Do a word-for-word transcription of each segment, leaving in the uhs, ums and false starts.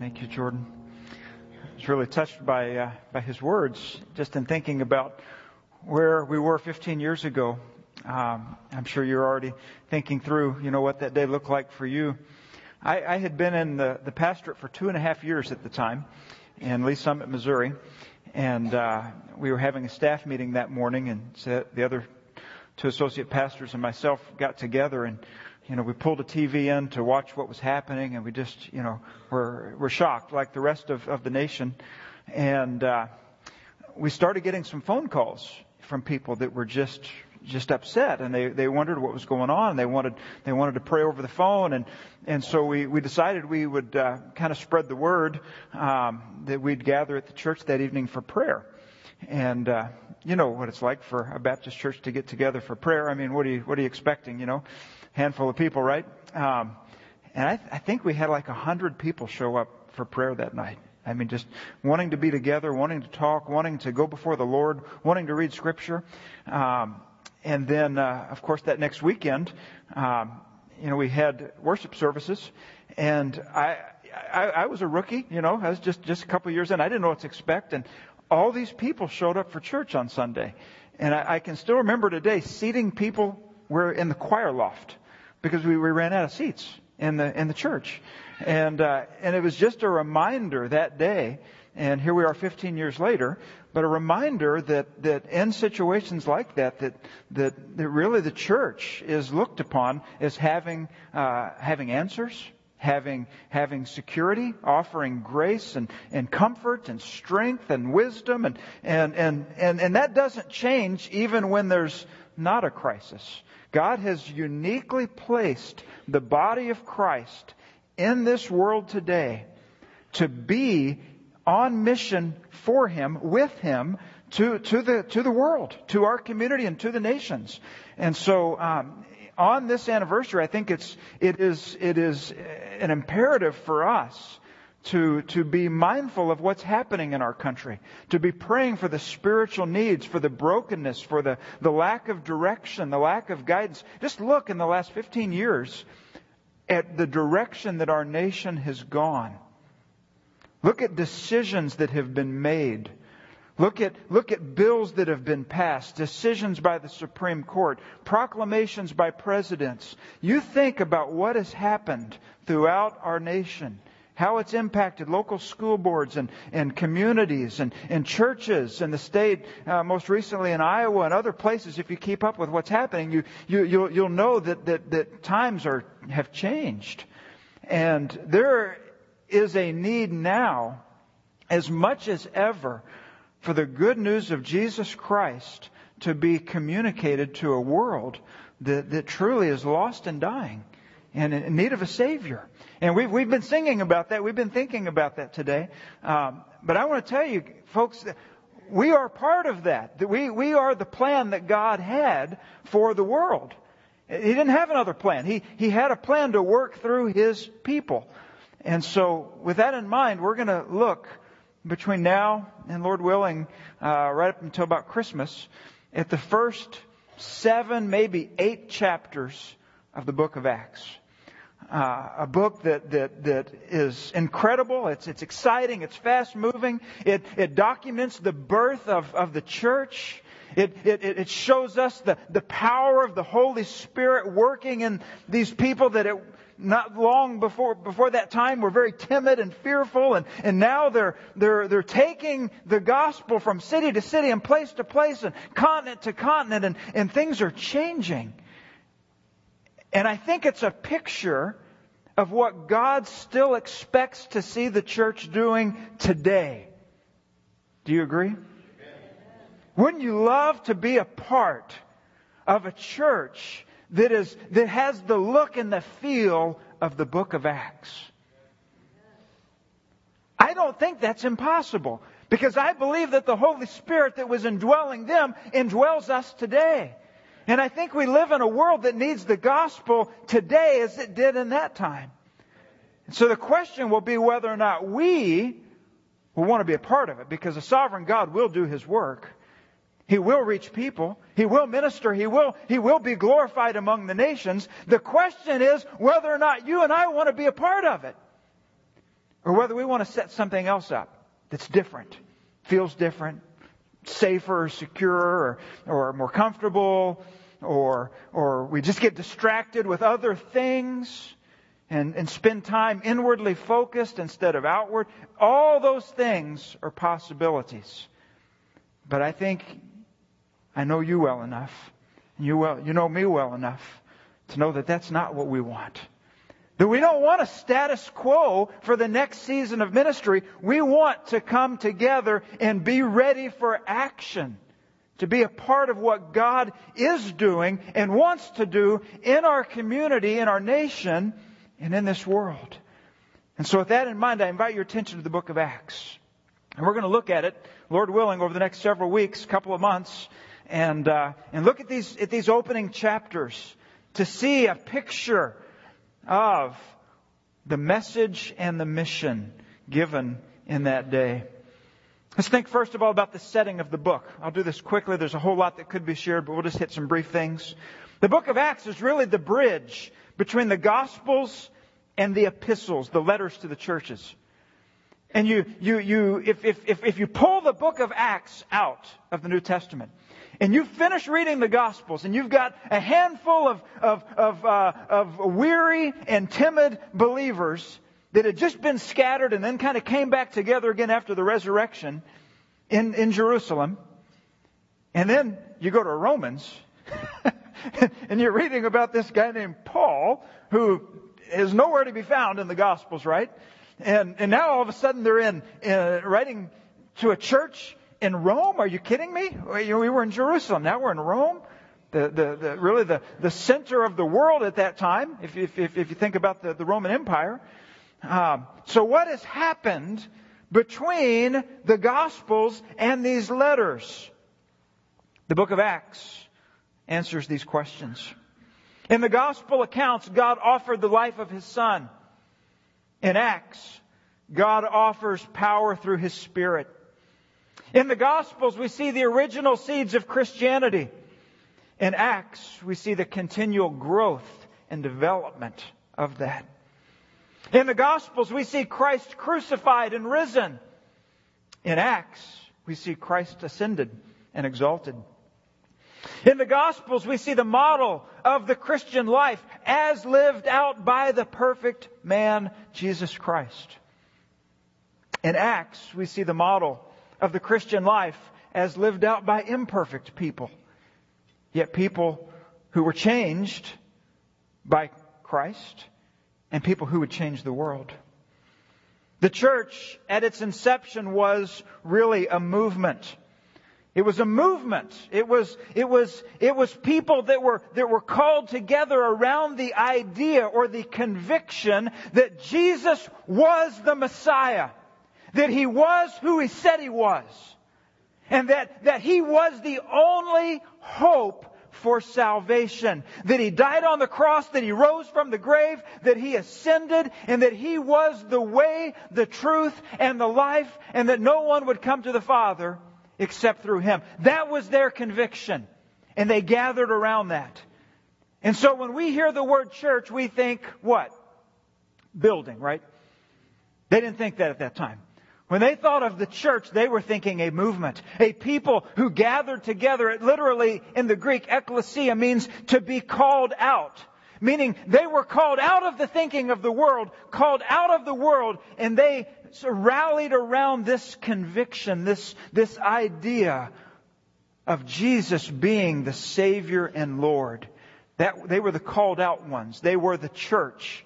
Thank you, Jordan. I was really touched by uh, by his words, just in thinking about where we were fifteen years ago. Um, I'm sure you're already thinking through, you know, what that day looked like for you. I, I had been in the, the pastorate for two and a half years at the time in Lee's Summit, Missouri. And uh, we were having a staff meeting that morning, and so the other two associate pastors and myself got together, and, you know, we pulled a T V in to watch what was happening, and we just, you know, were, were shocked like the rest of, of the nation. And uh, we started getting some phone calls from people that were just... just upset, and they, they wondered what was going on. They wanted they wanted to pray over the phone, and and so we, we decided we would uh, kind of spread the word um, that we'd gather at the church that evening for prayer. And uh, you know what it's like for a Baptist church to get together for prayer. I mean, what are you what are you expecting? You know, handful of people, right? Um, and I, I think we had like a hundred people show up for prayer that night. I mean, just wanting to be together, wanting to talk, wanting to go before the Lord, wanting to read Scripture. Um, And then, uh, of course, that next weekend, um, you know, we had worship services, and I, I, I was a rookie, you know, I was just, just a couple of years in. I didn't know what to expect, and all these people showed up for church on Sunday. And I, I can still remember today seating people were in the choir loft because we, we ran out of seats in the, in the church. And, uh, and it was just a reminder that day. And here we are fifteen years later, but a reminder that, that in situations like that, that, that, that really the church is looked upon as having, uh, having answers, having, having security, offering grace and, and comfort and strength and wisdom. And, and, and, and, and that doesn't change even when there's not a crisis. God has uniquely placed the body of Christ in this world today to be on mission for Him, with Him, to to the to the world, to our community, and to the nations. And so, um, on this anniversary, I think it's it is it is an imperative for us to to be mindful of what's happening in our country, to be praying for the spiritual needs, for the brokenness, for the the lack of direction, the lack of guidance. Just look in the last fifteen years at the direction that our nation has gone. Look at decisions that have been made. Look at look at bills that have been passed, decisions by the Supreme Court, proclamations by presidents. You think about what has happened throughout our nation, how it's impacted local school boards and, and communities and, and churches and the state, uh, most recently in Iowa and other places. If you keep up with what's happening, you, you, you'll, you'll know that, that, that times are have changed. And there are... is a need now as much as ever for the good news of Jesus Christ to be communicated to a world that, that truly is lost and dying and in need of a Savior. And we've, we've been singing about that. We've been thinking about that today. Um, but I want to tell you, folks, that we are part of that. That we, we are the plan that God had for the world. He didn't have another plan. He, he had a plan to work through His people. And so with that in mind, we're going to look between now and, Lord willing, uh, right up until about Christmas at the first seven, maybe eight chapters of the book of Acts. Uh, a book that, that, that is incredible. It's, it's exciting. It's fast moving. It, it documents the birth of, of the church. It, it, it shows us the, the power of the Holy Spirit working in these people that it, not long before before that time were very timid and fearful, and, and now they're they're they're taking the gospel from city to city and place to place and continent to continent, and, and things are changing. And I think it's a picture of what God still expects to see the church doing today. Do you agree? Wouldn't you love to be a part of a church that is that has the look and the feel of the book of Acts? I don't think that's impossible, because I believe that the Holy Spirit that was indwelling them indwells us today. And I think we live in a world that needs the gospel today as it did in that time. And so the question will be whether or not we will want to be a part of it, because the sovereign God will do His work. He will reach people. He will minister. He will, he will be glorified among the nations. The question is whether or not you and I want to be a part of it. or whether we want to set something else up that's different, feels different, safer or secure, or, or more comfortable, or or we just get distracted with other things and, and spend time inwardly focused instead of outward. All those things are possibilities. But I think I know you well enough, and you well you know me well enough to know that that's not what we want. That we don't want a status quo for the next season of ministry. We want to come together and be ready for action, to be a part of what God is doing and wants to do in our community, in our nation, and in this world. And so with that in mind, I invite your attention to the book of Acts. And we're going to look at it, Lord willing, over the next several weeks, couple of months, and uh, and look at these at these opening chapters to see a picture of the message and the mission given in that day. Let's think first of all about the setting of the book. I'll do this quickly. There's a whole lot that could be shared, but we'll just hit some brief things. The book of Acts is really the bridge between the Gospels and the Epistles, the letters to the churches. And you, you, you, if, if, if, if you pull the book of Acts out of the New Testament, and you finish reading the Gospels, and you've got a handful of of of, uh, of weary and timid believers that had just been scattered and then kind of came back together again after the resurrection in, in Jerusalem. And then you go to Romans, and you're reading about this guy named Paul, who is nowhere to be found in the Gospels, right? And and now all of a sudden they're in uh, writing to a church in Rome? Are you kidding me? We were in Jerusalem. Now we're in Rome. The, the, the, really the, the center of the world at that time, if, if, if you think about the, the Roman Empire. Um, so what has happened between the Gospels and these letters? The book of Acts answers these questions. In the Gospel accounts, God offered the life of His Son. In Acts, God offers power through His Spirit. In the Gospels, we see the original seeds of Christianity. In Acts, we see the continual growth and development of that. In the Gospels, we see Christ crucified and risen. In Acts, we see Christ ascended and exalted. In the Gospels, we see the model of the Christian life as lived out by the perfect man, Jesus Christ. In Acts, we see the model of the Christian life as lived out by imperfect people. Yet people who were changed by Christ and people who would change the world. The church at its inception was really a movement. It was a movement. It was, it was, it was people that were, that were called together around the idea or the conviction that Jesus was the Messiah. That He was who He said He was. And that, that He was the only hope for salvation. That He died on the cross, that He rose from the grave, that He ascended, and that He was the way, the truth, and the life, and that no one would come to the Father except through Him. That was their conviction. And they gathered around that. And so when we hear the word church, we think what? Building, right? They didn't think that at that time. When they thought of the church, they were thinking a movement, a people who gathered together. It literally in the Greek, ekklesia, means to be called out, meaning they were called out of the thinking of the world, called out of the world, and they rallied around this conviction, this, this idea of Jesus being the Savior and Lord. That they were the called out ones. They were the church,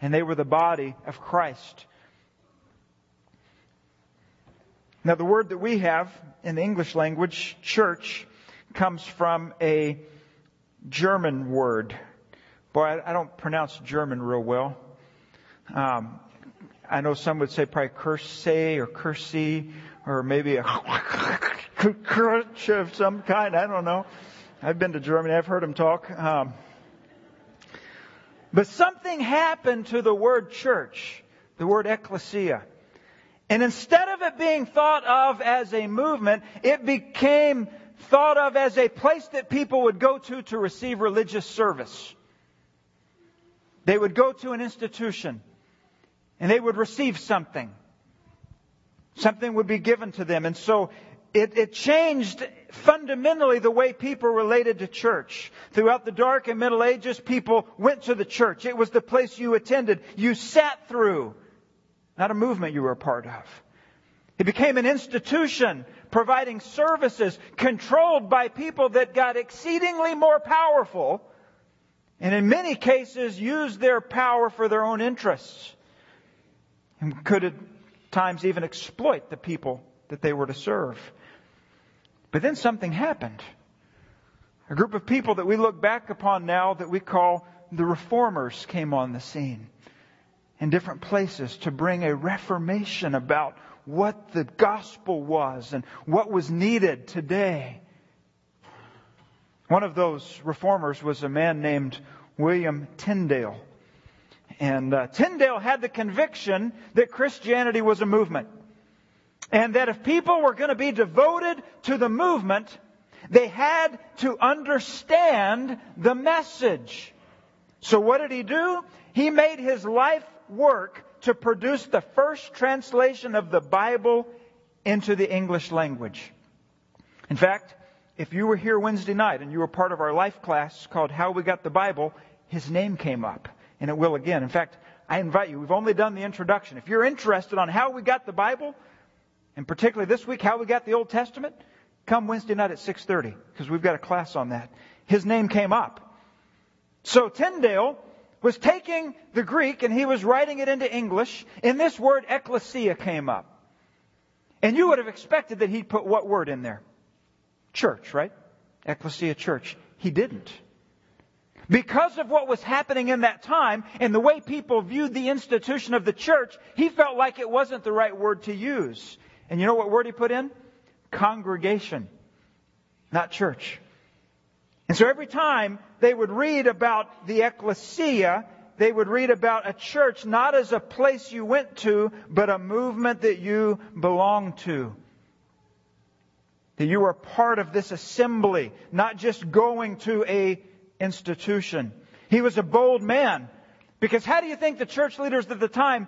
and they were the body of Christ. Now, the word that we have in the English language, church, comes from a German word. Boy, I don't pronounce German real well. Um, I know some would say probably curse or cursey or maybe a crutch of some kind. I don't know. I've been to Germany. I've heard them talk. Um, but something happened to the word church, the word ecclesia. And instead of it being thought of as a movement, it became thought of as a place that people would go to to receive religious service. They would go to an institution. and they would receive something. Something would be given to them. And so it, it changed fundamentally the way people related to church. Throughout the Dark and Middle Ages, people went to the church. It was the place you attended. You sat through. Not a movement you were a part of. It became an institution providing services controlled by people that got exceedingly more powerful and in many cases used their power for their own interests and could at times even exploit the people that they were to serve. But then something happened. A group of people that we look back upon now that we call the reformers came on the scene in different places to bring a reformation about what the gospel was and what was needed today. One of those reformers was a man named William Tyndale. And uh, Tyndale had the conviction that Christianity was a movement. And that if people were going to be devoted to the movement, they had to understand the message. So what did he do? He made his life work to produce the first translation of the Bible into the English language. In fact, if you were here Wednesday night and you were part of our life class called How We Got the Bible, his name came up, and it will again. In fact, I invite you, we've only done the introduction. If you're interested on How We Got the Bible, and particularly this week, How We Got the Old Testament, come Wednesday night at six thirty, because we've got a class on that. His name came up. So Tyndale was taking the Greek and he was writing it into English, and this word ecclesia came up. And you would have expected that he'd put what word in there? Church, right? Ecclesia, church. He didn't. Because of what was happening in that time and the way people viewed the institution of the church, he felt like it wasn't the right word to use. And you know what word he put in? Congregation, not church. And so every time they would read about the ecclesia, they would read about a church not as a place you went to, but a movement that you belonged to. That you were part of this assembly, not just going to a institution. He was a bold man, because how do you think the church leaders at the time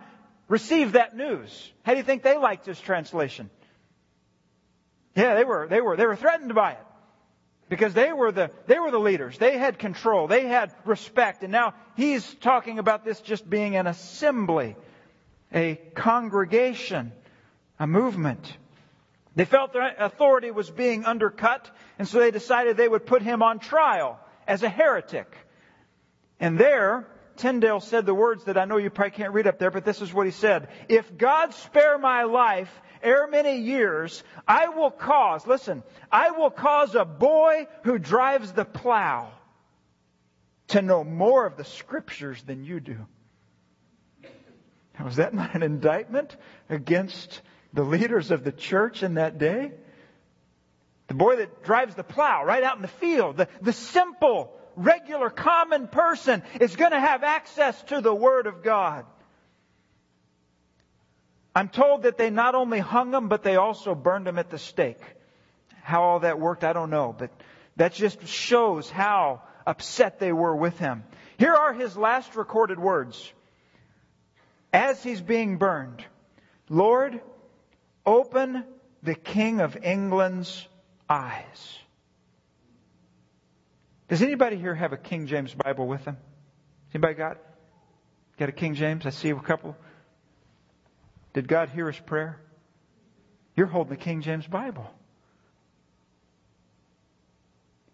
received that news? How do you think they liked his translation? Yeah, they were they were they were threatened by it. Because they were the they were the leaders. They had control. They had respect. And now he's talking about this just being an assembly, a congregation, a movement. They felt their authority was being undercut, and so they decided they would put him on trial as a heretic. And there, Tyndale said the words that I know you probably can't read up there, but this is what he said. If God spare my life ere many years, I will cause, listen, I will cause a boy who drives the plow to know more of the scriptures than you do. Now, was that not an indictment against the leaders of the church in that day? The boy that drives the plow right out in the field, the, the simple, regular, common person is going to have access to the Word of God. I'm told that they not only hung him, but they also burned him at the stake. How all that worked, I don't know. But that just shows how upset they were with him. Here are his last recorded words. As he's being burned, Lord, open the King of England's eyes. Does anybody here have a King James Bible with them? Anybody got it? Got a King James? I see a couple. Did God hear his prayer? You're holding the King James Bible.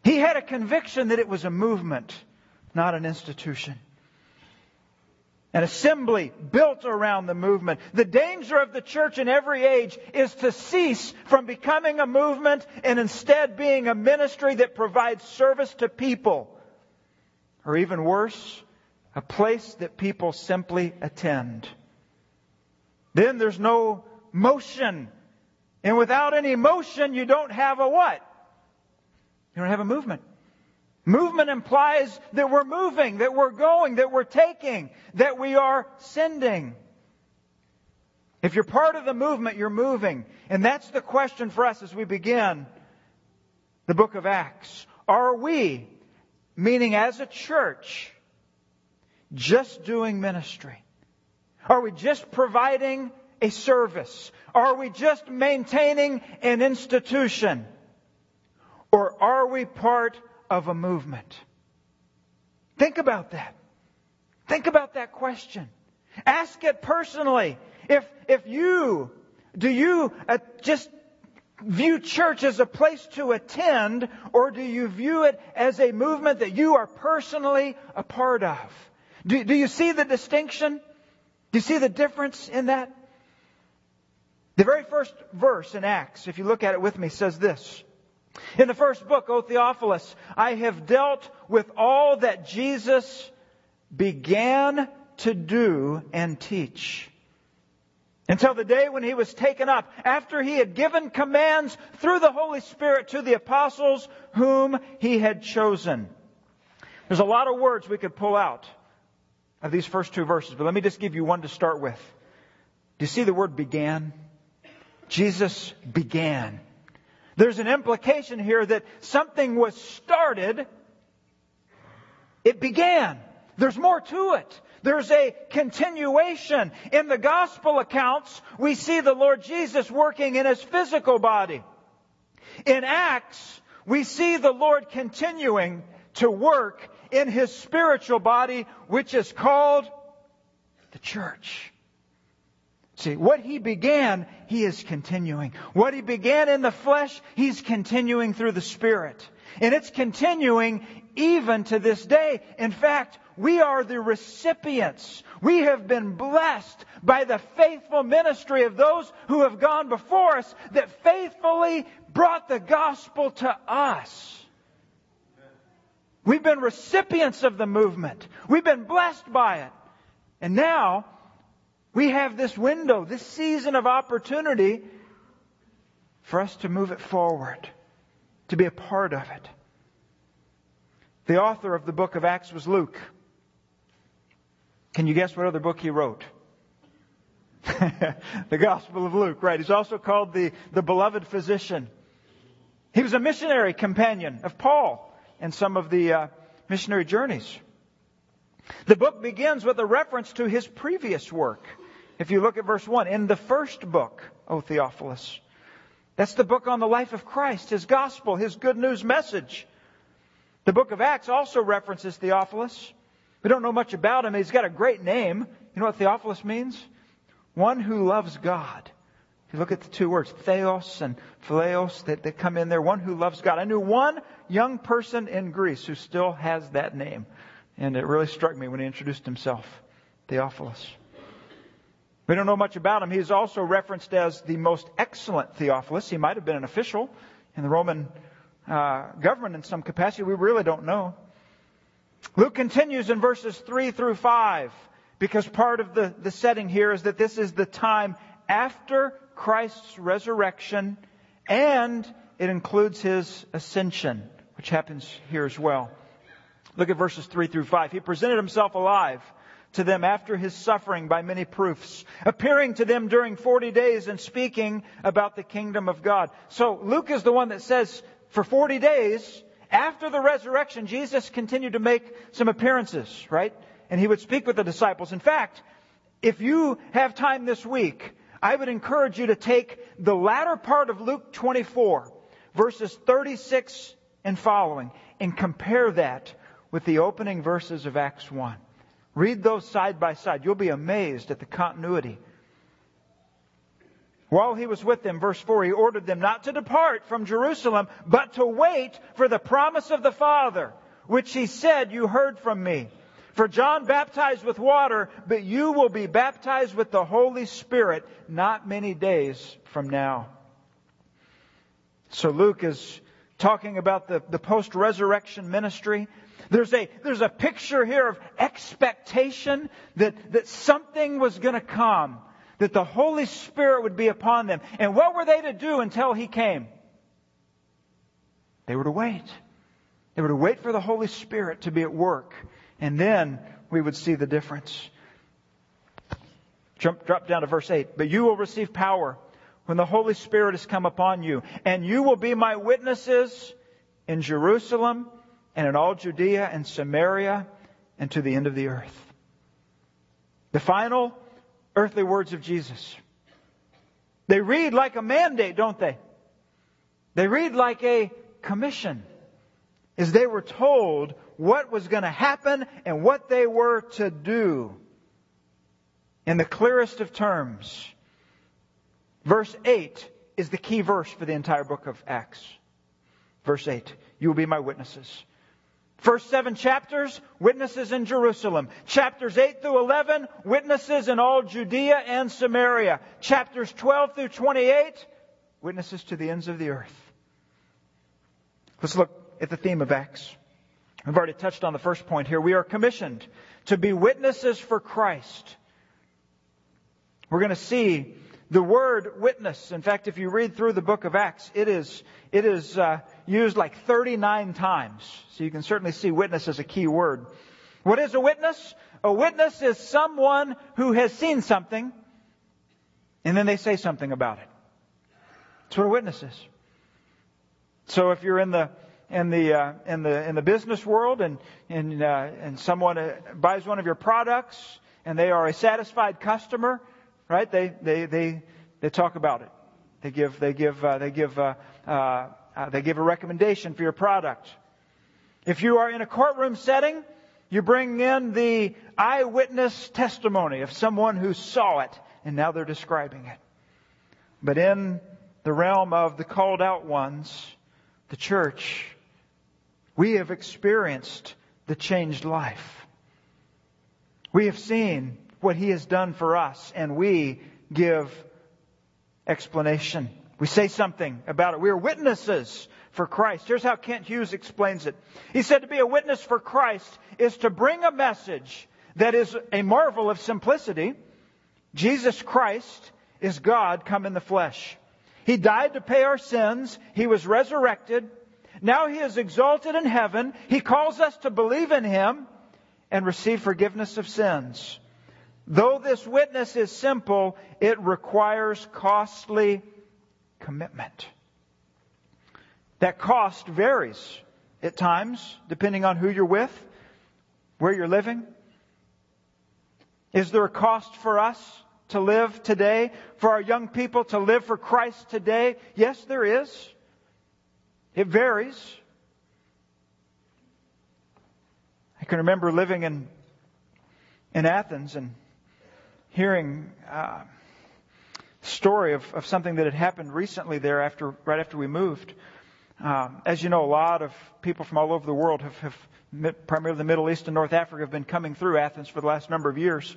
He had a conviction that it was a movement, not an institution. An assembly built around the movement. The danger of the church in every age is to cease from becoming a movement and instead being a ministry that provides service to people. Or even worse, a place that people simply attend. Then there's no motion. And without any motion, you don't have a what? You don't have a movement. Movement implies that we're moving, that we're going, that we're taking, that we are sending. If you're part of the movement, you're moving. And that's the question for us as we begin the book of Acts. Are we, meaning as a church, just doing ministry? Are we just providing a service? Are we just maintaining an institution? Or are we part of a movement? Think about that. Think about that question. Ask it personally. If if you, do you uh, just view church as a place to attend, or do you view it as a movement that you are personally a part of? Do, do you see the distinction? Do you see the difference in that? The very first verse in Acts, if you look at it with me, says this. In the first book, O Theophilus, I have dealt with all that Jesus began to do and teach, until the day when he was taken up, after he had given commands through the Holy Spirit to the apostles whom he had chosen. There's a lot of words we could pull out of these first two verses, but let me just give you one to start with. Do you see the word began? Jesus began. There's an implication here that something was started. It began. There's more to it. There's a continuation. In the gospel accounts, we see the Lord Jesus working in His physical body. In Acts, we see the Lord continuing to work in His spiritual body, which is called the church. See, what He began, He is continuing. What He began in the flesh, He's continuing through the Spirit. And it's continuing even to this day. In fact, we are the recipients. We have been blessed by the faithful ministry of those who have gone before us that faithfully brought the gospel to us. We've been recipients of the movement. We've been blessed by it. And now, we have this window, this season of opportunity for us to move it forward, to be a part of it. The author of the book of Acts was Luke. Can you guess what other book he wrote? The Gospel of Luke, right. He's also called the, the beloved physician. He was a missionary companion of Paul in some of the uh, missionary journeys. The book begins with a reference to his previous work. If you look at verse one, in the first book, O Theophilus. That's the book on the life of Christ, His Gospel, His good news message. The book of Acts also references Theophilus. We don't know much about him. He's got a great name. You know what Theophilus means? One who loves God. If you look at the two words, theos and phileos, that they come in there. One who loves God. I knew one young person in Greece who still has that name. And it really struck me when he introduced himself. Theophilus. We don't know much about him. He's also referenced as the most excellent Theophilus. He might have been an official in the Roman Uh, government in some capacity. We really don't know. Luke continues in verses three through five, because part of the, the setting here is that this is the time after Christ's resurrection, and it includes His ascension, which happens here as well. Look at verses three through five. He presented Himself alive to them after His suffering by many proofs, appearing to them during forty days and speaking about the kingdom of God. So Luke is the one that says, for forty days, after the resurrection, Jesus continued to make some appearances, right? And He would speak with the disciples. In fact, if you have time this week, I would encourage you to take the latter part of Luke twenty-four, verses thirty-six and following, and compare that with the opening verses of Acts one. Read those side by side. You'll be amazed at the continuity. While He was with them, verse four, He ordered them not to depart from Jerusalem, but to wait for the promise of the Father, which He said, you heard from me. For John baptized with water, but you will be baptized with the Holy Spirit not many days from now. So Luke is talking about the, the post-resurrection ministry. There's a, there's a picture here of expectation that, that something was going to come, that the Holy Spirit would be upon them. And what were they to do until He came? They were to wait. They were to wait for the Holy Spirit to be at work. And then we would see the difference. Jump, drop down to verse eight. But you will receive power when the Holy Spirit has come upon you. And you will be my witnesses in Jerusalem and in all Judea and Samaria and to the end of the earth. The final earthly words of Jesus. They read like a mandate, don't they? They read like a commission, as they were told what was going to happen and what they were to do. In the clearest of terms, verse eight is the key verse for the entire book of Acts. Verse eight, you will be my witnesses. First seven chapters, witnesses in Jerusalem. Chapters eight through eleven, witnesses in all Judea and Samaria. Chapters twelve through twenty-eight, witnesses to the ends of the earth. Let's look at the theme of Acts. I've already touched on the first point here. We are commissioned to be witnesses for Christ. We're going to see the word witness. In fact, if you read through the book of Acts, it is it is uh, used like thirty-nine times. So you can certainly see witness as a key word. What is a witness? A witness is someone who has seen something and then they say something about it. That's what a witness is. So if you're in the in the uh, in the in the business world and and uh, and someone buys one of your products and they are a satisfied customer, right? They they they they talk about it. They give they give uh, they give uh, uh, they give a recommendation for your product. If you are in a courtroom setting, you bring in the eyewitness testimony of someone who saw it and now they're describing it. But in the realm of the called out ones, the church, we have experienced the changed life. We have seen what He has done for us, and we give explanation. We say something about it. We are witnesses for Christ. Here's how Kent Hughes explains it. He said to be a witness for Christ is to bring a message that is a marvel of simplicity. Jesus Christ is God come in the flesh. He died to pay our sins. He was resurrected. Now He is exalted in heaven. He calls us to believe in Him and receive forgiveness of sins. Though this witness is simple, it requires costly commitment. That cost varies at times, depending on who you're with, where you're living. Is there a cost for us to live today, for our young people to live for Christ today? Yes, there is. It varies. I can remember living in in Athens and hearing a uh, story of, of something that had happened recently there after right after we moved. Um, as you know, a lot of people from all over the world, have, have primarily the Middle East and North Africa, have been coming through Athens for the last number of years.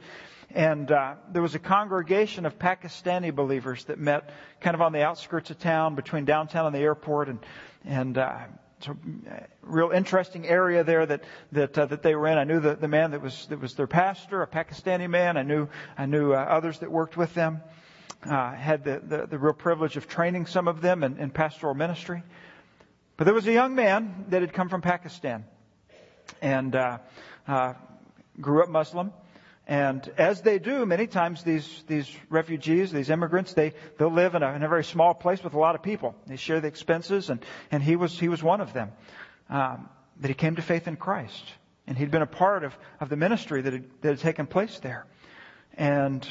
And uh, there was a congregation of Pakistani believers that met kind of on the outskirts of town, between downtown and the airport, and and uh, it's a real interesting area there that that uh, that they were in. I knew the, the man that was that was their pastor, a Pakistani man. I knew I knew uh, others that worked with them. Uh, had the, the the real privilege of training some of them in, in pastoral ministry. But there was a young man that had come from Pakistan, and uh, uh, grew up Muslim. And as they do, many times these, these refugees, these immigrants, they, they'll live in a, in a very small place with a lot of people. They share the expenses, and, and he was, he was one of them. Um, but he came to faith in Christ, and he'd been a part of, of the ministry that had, that had taken place there. And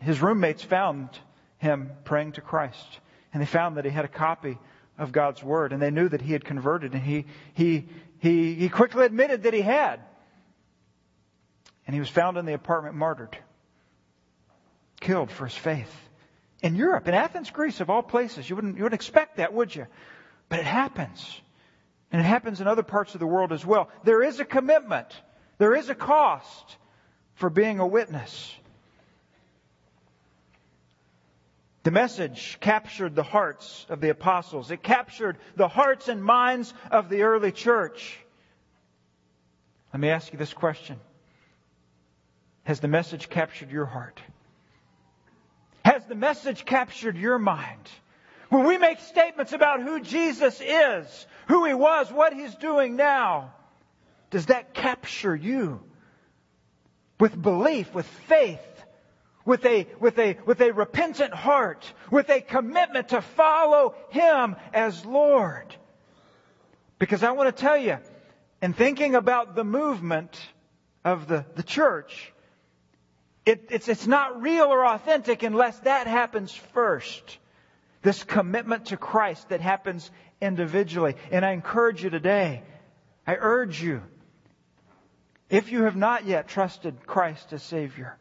his roommates found him praying to Christ, and they found that he had a copy of God's Word, and they knew that he had converted, and he, he, he, he quickly admitted that he had. And he was found in the apartment martyred, killed for his faith. In Europe, in Athens, Greece, of all places, you wouldn't you wouldn't expect that, would you? But it happens. And it happens in other parts of the world as well. There is a commitment. There is a cost for being a witness. The message captured the hearts of the apostles. It captured the hearts and minds of the early church. Let me ask you this question. Has the message captured your heart? Has the message captured your mind? When we make statements about who Jesus is, who He was, what He's doing now, does that capture you? With belief, with faith, with a, with a, with a repentant heart, with a commitment to follow Him as Lord. Because I want to tell you, in thinking about the movement of the, the church, It, it's, it's not real or authentic unless that happens first. This commitment to Christ that happens individually. And I encourage you today, I urge you, if you have not yet trusted Christ as Savior,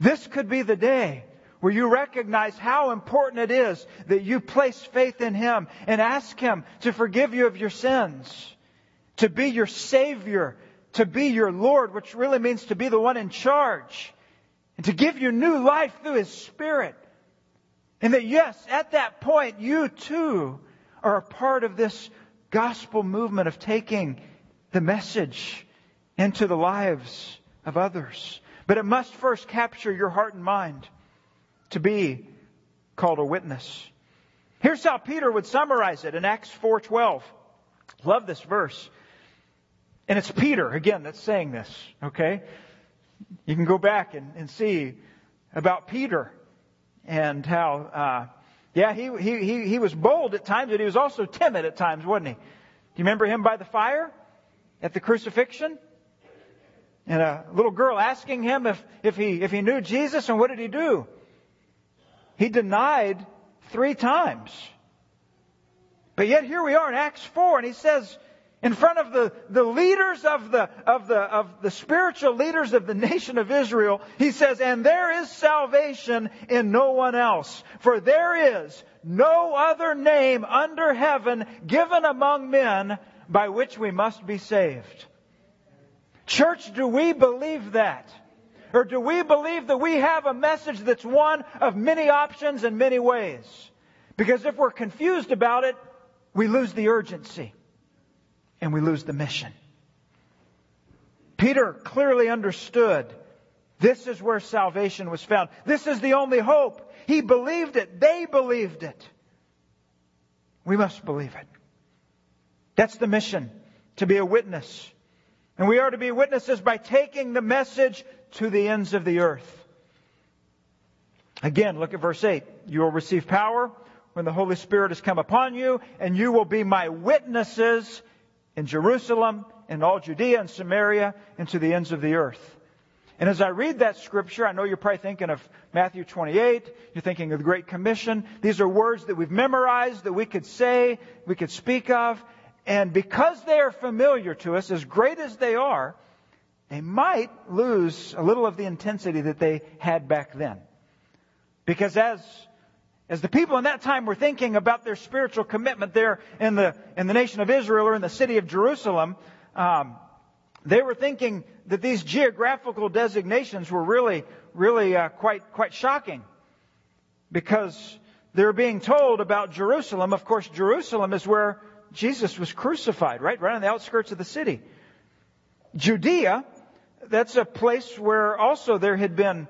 this could be the day where you recognize how important it is that you place faith in Him and ask Him to forgive you of your sins, to be your Savior, to be your Lord, which really means to be the one in charge, and to give you new life through His Spirit. And that, yes, at that point, you too are a part of this gospel movement of taking the message into the lives of others. But it must first capture your heart and mind to be called a witness. Here's how Peter would summarize it in Acts four twelve. Love this verse. And it's Peter, again, that's saying this, okay? You can go back and, and see about Peter and how, uh, yeah, he, he, he, he was bold at times, but he was also timid at times, wasn't he? Do you remember him by the fire at the crucifixion? And a little girl asking him if, if he, if he knew Jesus, and what did he do? He denied three times. But yet here we are in Acts four, and he says, in front of the, the leaders of the, of the, of the spiritual leaders of the nation of Israel, he says, and there is salvation in no one else. For there is no other name under heaven given among men by which we must be saved. Church, do we believe that? Or do we believe that we have a message that's one of many options and many ways? Because if we're confused about it, we lose the urgency. And we lose the mission. Peter clearly understood this is where salvation was found. This is the only hope. He believed it. They believed it. We must believe it. That's the mission, to be a witness. And we are to be witnesses by taking the message to the ends of the earth. Again, look at verse eight. You will receive power when the Holy Spirit has come upon you, and you will be my witnesses in Jerusalem, in all Judea and Samaria, and to the ends of the earth. And as I read that scripture, I know you're probably thinking of Matthew twenty-eight. You're thinking of the Great Commission. These are words that we've memorized, that we could say, we could speak of. And because they are familiar to us, as great as they are, they might lose a little of the intensity that they had back then. Because as As the people in that time were thinking about their spiritual commitment there in the in the nation of Israel or in the city of Jerusalem, um, they were thinking that these geographical designations were really, really uh, quite quite shocking, because they're being told about Jerusalem. Of course, Jerusalem is where Jesus was crucified, right, right on the outskirts of the city. Judea, that's a place where also there had been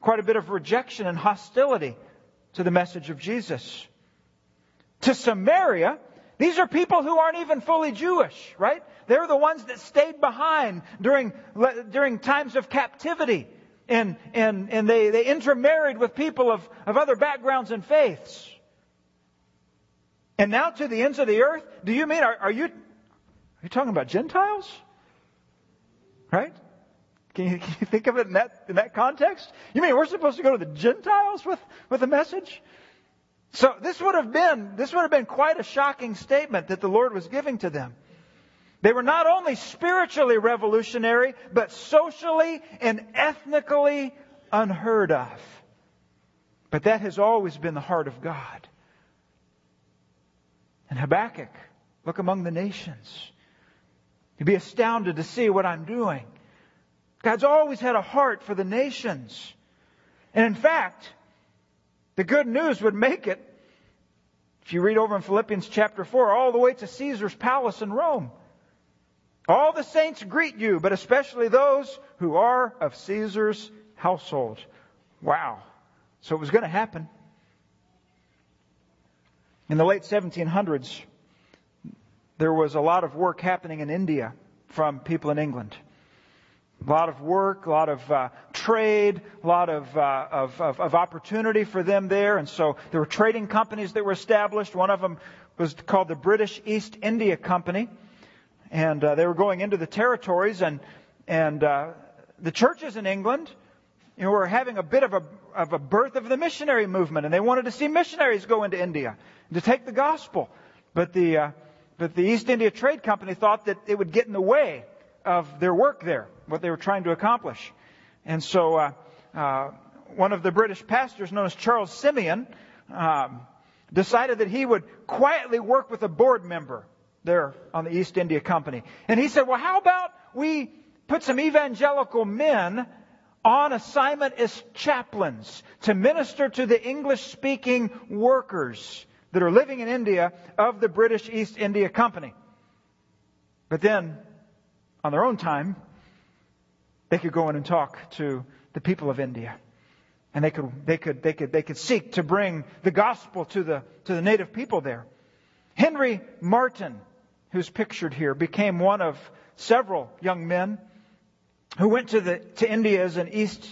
quite a bit of rejection and hostility to the message of Jesus. To Samaria, these are people who aren't even fully Jewish, right? They're the ones that stayed behind during during times of captivity. And and, and they, they intermarried with people of, of other backgrounds and faiths. And now to the ends of the earth, do you mean, are, are you are you talking about Gentiles? Right? Can you, can you think of it in that in that context? You mean we're supposed to go to the Gentiles with with a message? So this would have been this would have been quite a shocking statement that the Lord was giving to them. They were not only spiritually revolutionary, but socially and ethnically unheard of. But that has always been the heart of God. And Habakkuk, look among the nations. You'd be astounded to see what I'm doing. God's always had a heart for the nations. And in fact, the good news would make it, if you read over in Philippians chapter four, all the way to Caesar's palace in Rome. All the saints greet you, but especially those who are of Caesar's household. Wow. So it was going to happen. In the late seventeen hundreds, there was a lot of work happening in India from people in England. A lot of work, a lot of uh, trade, a lot of, uh, of, of, of opportunity for them there. And so there were trading companies that were established. One of them was called the British East India Company. And uh, they were going into the territories. And, and uh, the churches in England, you know, we're having a bit of a, of a birth of the missionary movement, and they wanted to see missionaries go into India to take the gospel. But the, uh, but the East India Trade Company thought that it would get in the way of their work there, what they were trying to accomplish. And so uh, uh, one of the British pastors, known as Charles Simeon, um, decided that he would quietly work with a board member there on the East India Company. And he said, well, how about we put some evangelical men on assignment as chaplains to minister to the English-speaking workers that are living in India of the British East India Company. But then, on their own time, they could go in and talk to the people of India. And they could they could they could they could seek to bring the gospel to the to the native people there. Henry Martin, who's pictured here, became one of several young men who went to the to India as an East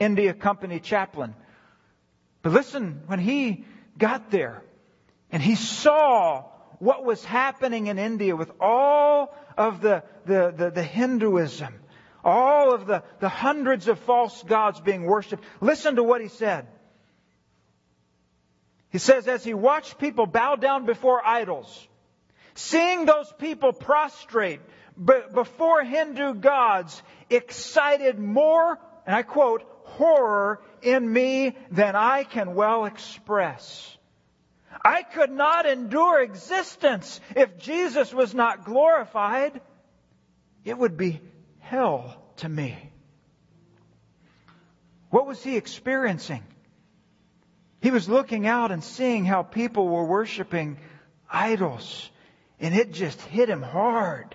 India Company chaplain. But listen, when he got there and he saw what was happening in India with all of the the, the, the Hinduism, all of the, the hundreds of false gods being worshipped. Listen to what he said. He says, as he watched people bow down before idols, seeing those people prostrate before Hindu gods excited more, and I quote, horror in me than I can well express. I could not endure existence if Jesus was not glorified. It would be hell to me. What was he experiencing? He was looking out and seeing how people were worshiping idols, and it just hit him hard.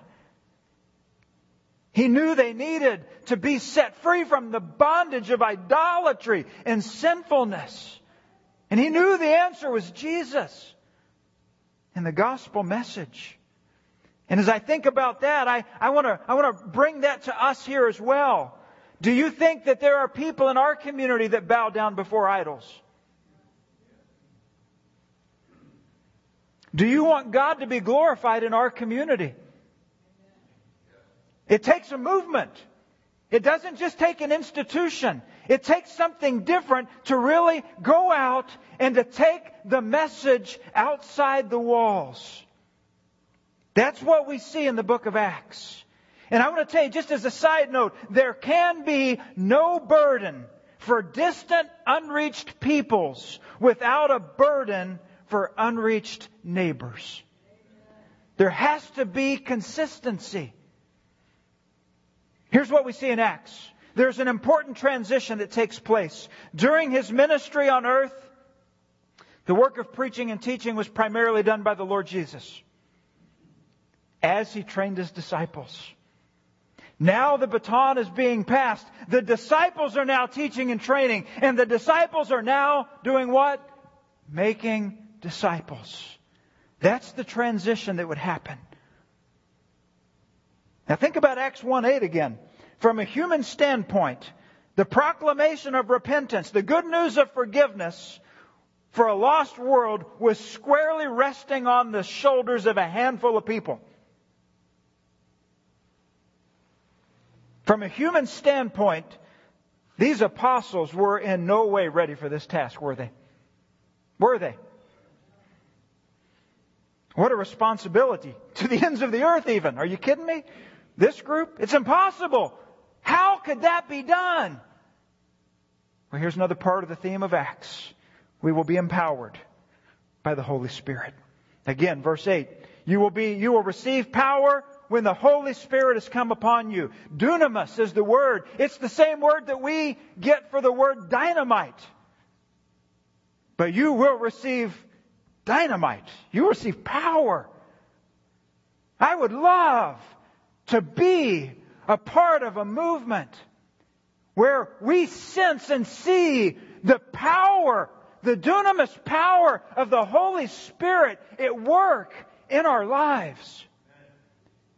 He knew they needed to be set free from the bondage of idolatry and sinfulness. And he knew the answer was Jesus and the gospel message. And as I think about that, I, I want to I want to bring that to us here as well. Do you think that there are people in our community that bow down before idols? Do you want God to be glorified in our community? It takes a movement. It doesn't just take an institution. It takes something different to really go out and to take the message outside the walls. That's what we see in the book of Acts. And I want to tell you, just as a side note, there can be no burden for distant, unreached peoples without a burden for unreached neighbors. There has to be consistency. Here's what we see in Acts. There's an important transition that takes place. During his ministry on earth, the work of preaching and teaching was primarily done by the Lord Jesus, as he trained his disciples. Now the baton is being passed. The disciples are now teaching and training. And the disciples are now doing what? Making disciples. That's the transition that would happen. Now think about Acts one eight again. From a human standpoint, the proclamation of repentance, the good news of forgiveness for a lost world, was squarely resting on the shoulders of a handful of people. From a human standpoint, these apostles were in no way ready for this task, were they? Were they? What a responsibility. To the ends of the earth even. Are you kidding me? This group? It's impossible. How could that be done? Well, here's another part of the theme of Acts. We will be empowered by the Holy Spirit. Again, verse eight. You will be, you will receive power when the Holy Spirit has come upon you. Dunamis is the word. It's the same word that we get for the word dynamite. But you will receive dynamite. You will receive power. I would love to be a part of a movement where we sense and see the power, the dunamis power of the Holy Spirit at work in our lives.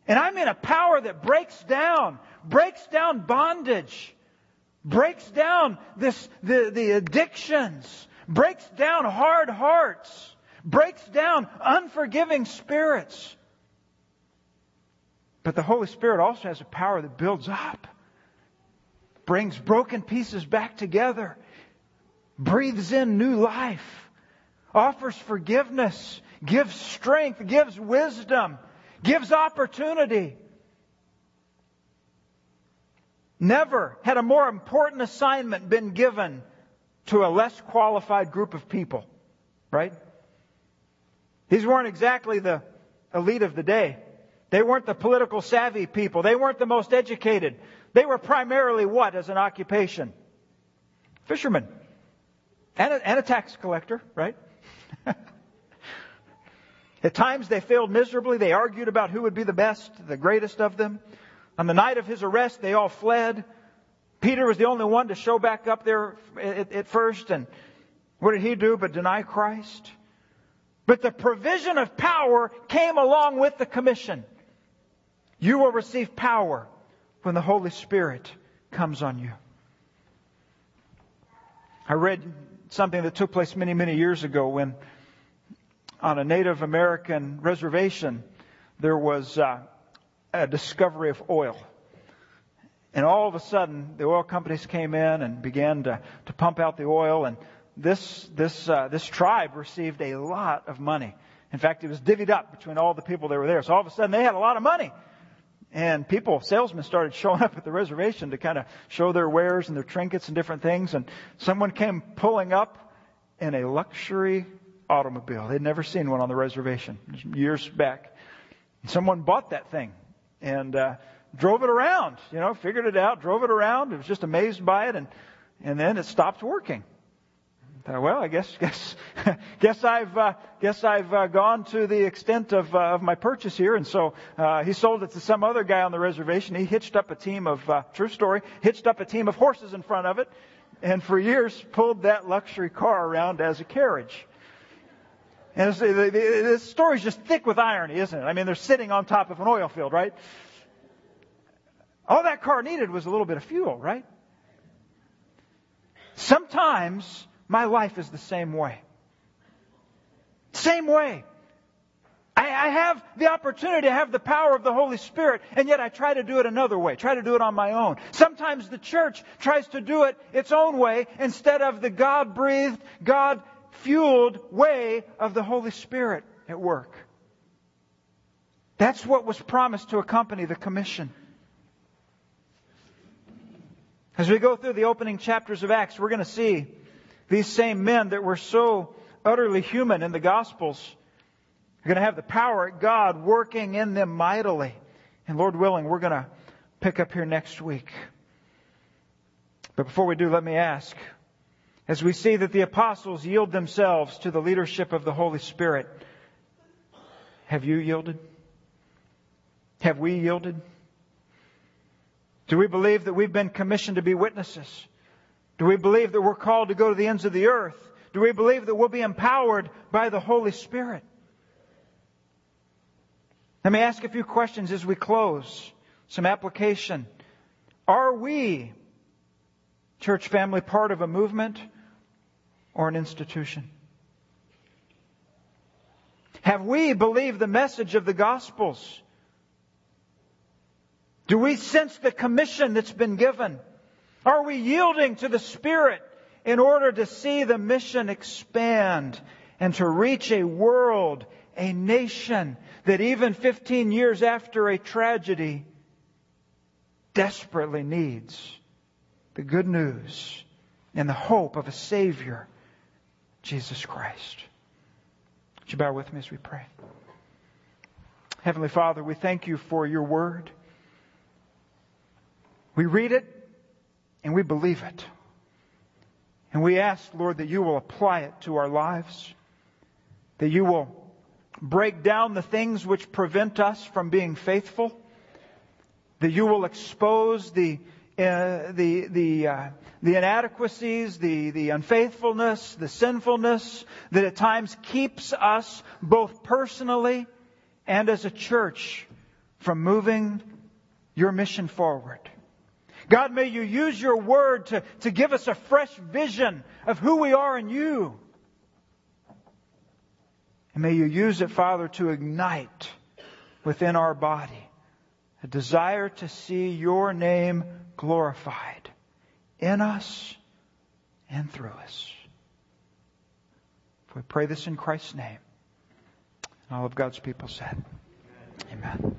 And I mean a power that breaks down, breaks down bondage, breaks down this the, the addictions, breaks down hard hearts, breaks down unforgiving spirits. But the Holy Spirit also has a power that builds up. brings broken pieces back together, breathes in new life, offers forgiveness, gives strength, gives wisdom, gives opportunity. Never had a more important assignment been given to a less qualified group of people, right? These weren't exactly the elite of the day. They weren't the political savvy people. They weren't the most educated. They were primarily what as an occupation? Fishermen. And a, and a tax collector, right? At times they failed miserably. They argued about who would be the best, the greatest of them. On the night of his arrest, they all fled. Peter was the only one to show back up there at, at first. And what did he do but deny Christ? But the provision of power came along with the commission. You will receive power when the Holy Spirit comes on you. I read something that took place many, many years ago when on a Native American reservation, there was uh, a discovery of oil. And all of a sudden, the oil companies came in and began to, to pump out the oil. And this this uh, this tribe received a lot of money. In fact, it was divvied up between all the people that were there. So all of a sudden, they had a lot of money. And people, salesmen started showing up at the reservation to kind of show their wares and their trinkets and different things. And someone came pulling up in a luxury automobile. They'd never seen one on the reservation years back. Someone bought that thing and uh, drove it around, you know, figured it out, drove it around. It was just amazed by it. And, and then it stopped working. Uh, well, I guess, guess, guess I've, uh, guess I've uh, gone to the extent of, uh, of my purchase here. And so, uh, he sold it to some other guy on the reservation. He hitched up a team of, uh, true story, hitched up a team of horses in front of it. And for years pulled that luxury car around as a carriage. And the, the, this story's just thick with irony, isn't it? I mean, they're sitting on top of an oil field, right? All that car needed was a little bit of fuel, right? Sometimes, my life is the same way. Same way. I, I have the opportunity to have the power of the Holy Spirit, and yet I try to do it another way. Try to do it on my own. Sometimes the church tries to do it its own way instead of the God-breathed, God-fueled way of the Holy Spirit at work. That's what was promised to accompany the commission. As we go through the opening chapters of Acts, we're going to see these same men that were so utterly human in the Gospels are going to have the power of God working in them mightily. And Lord willing, we're going to pick up here next week. But before we do, let me ask, as we see that the apostles yield themselves to the leadership of the Holy Spirit, have you yielded? Have we yielded? Do we believe that we've been commissioned to be witnesses? Do we believe that we're called to go to the ends of the earth? Do we believe that we'll be empowered by the Holy Spirit? Let me ask a few questions as we close. Some application. Are we, church family, part of a movement or an institution? Have we believed the message of the Gospels? Do we sense the commission that's been given? Are we yielding to the Spirit in order to see the mission expand and to reach a world, a nation that even fifteen years after a tragedy desperately needs the good news and the hope of a Savior, Jesus Christ? Would you bow with me as we pray? Heavenly Father, we thank You for Your Word. We read it. And we believe it. And we ask, Lord, that You will apply it to our lives. That You will break down the things which prevent us from being faithful. That You will expose the uh, the the uh, the inadequacies, the the unfaithfulness, the sinfulness that at times keeps us both personally and as a church from moving Your mission forward. God, may You use Your Word to, to give us a fresh vision of who we are in You. And may You use it, Father, to ignite within our body a desire to see Your name glorified in us and through us. For we pray this in Christ's name. And all of God's people said, Amen.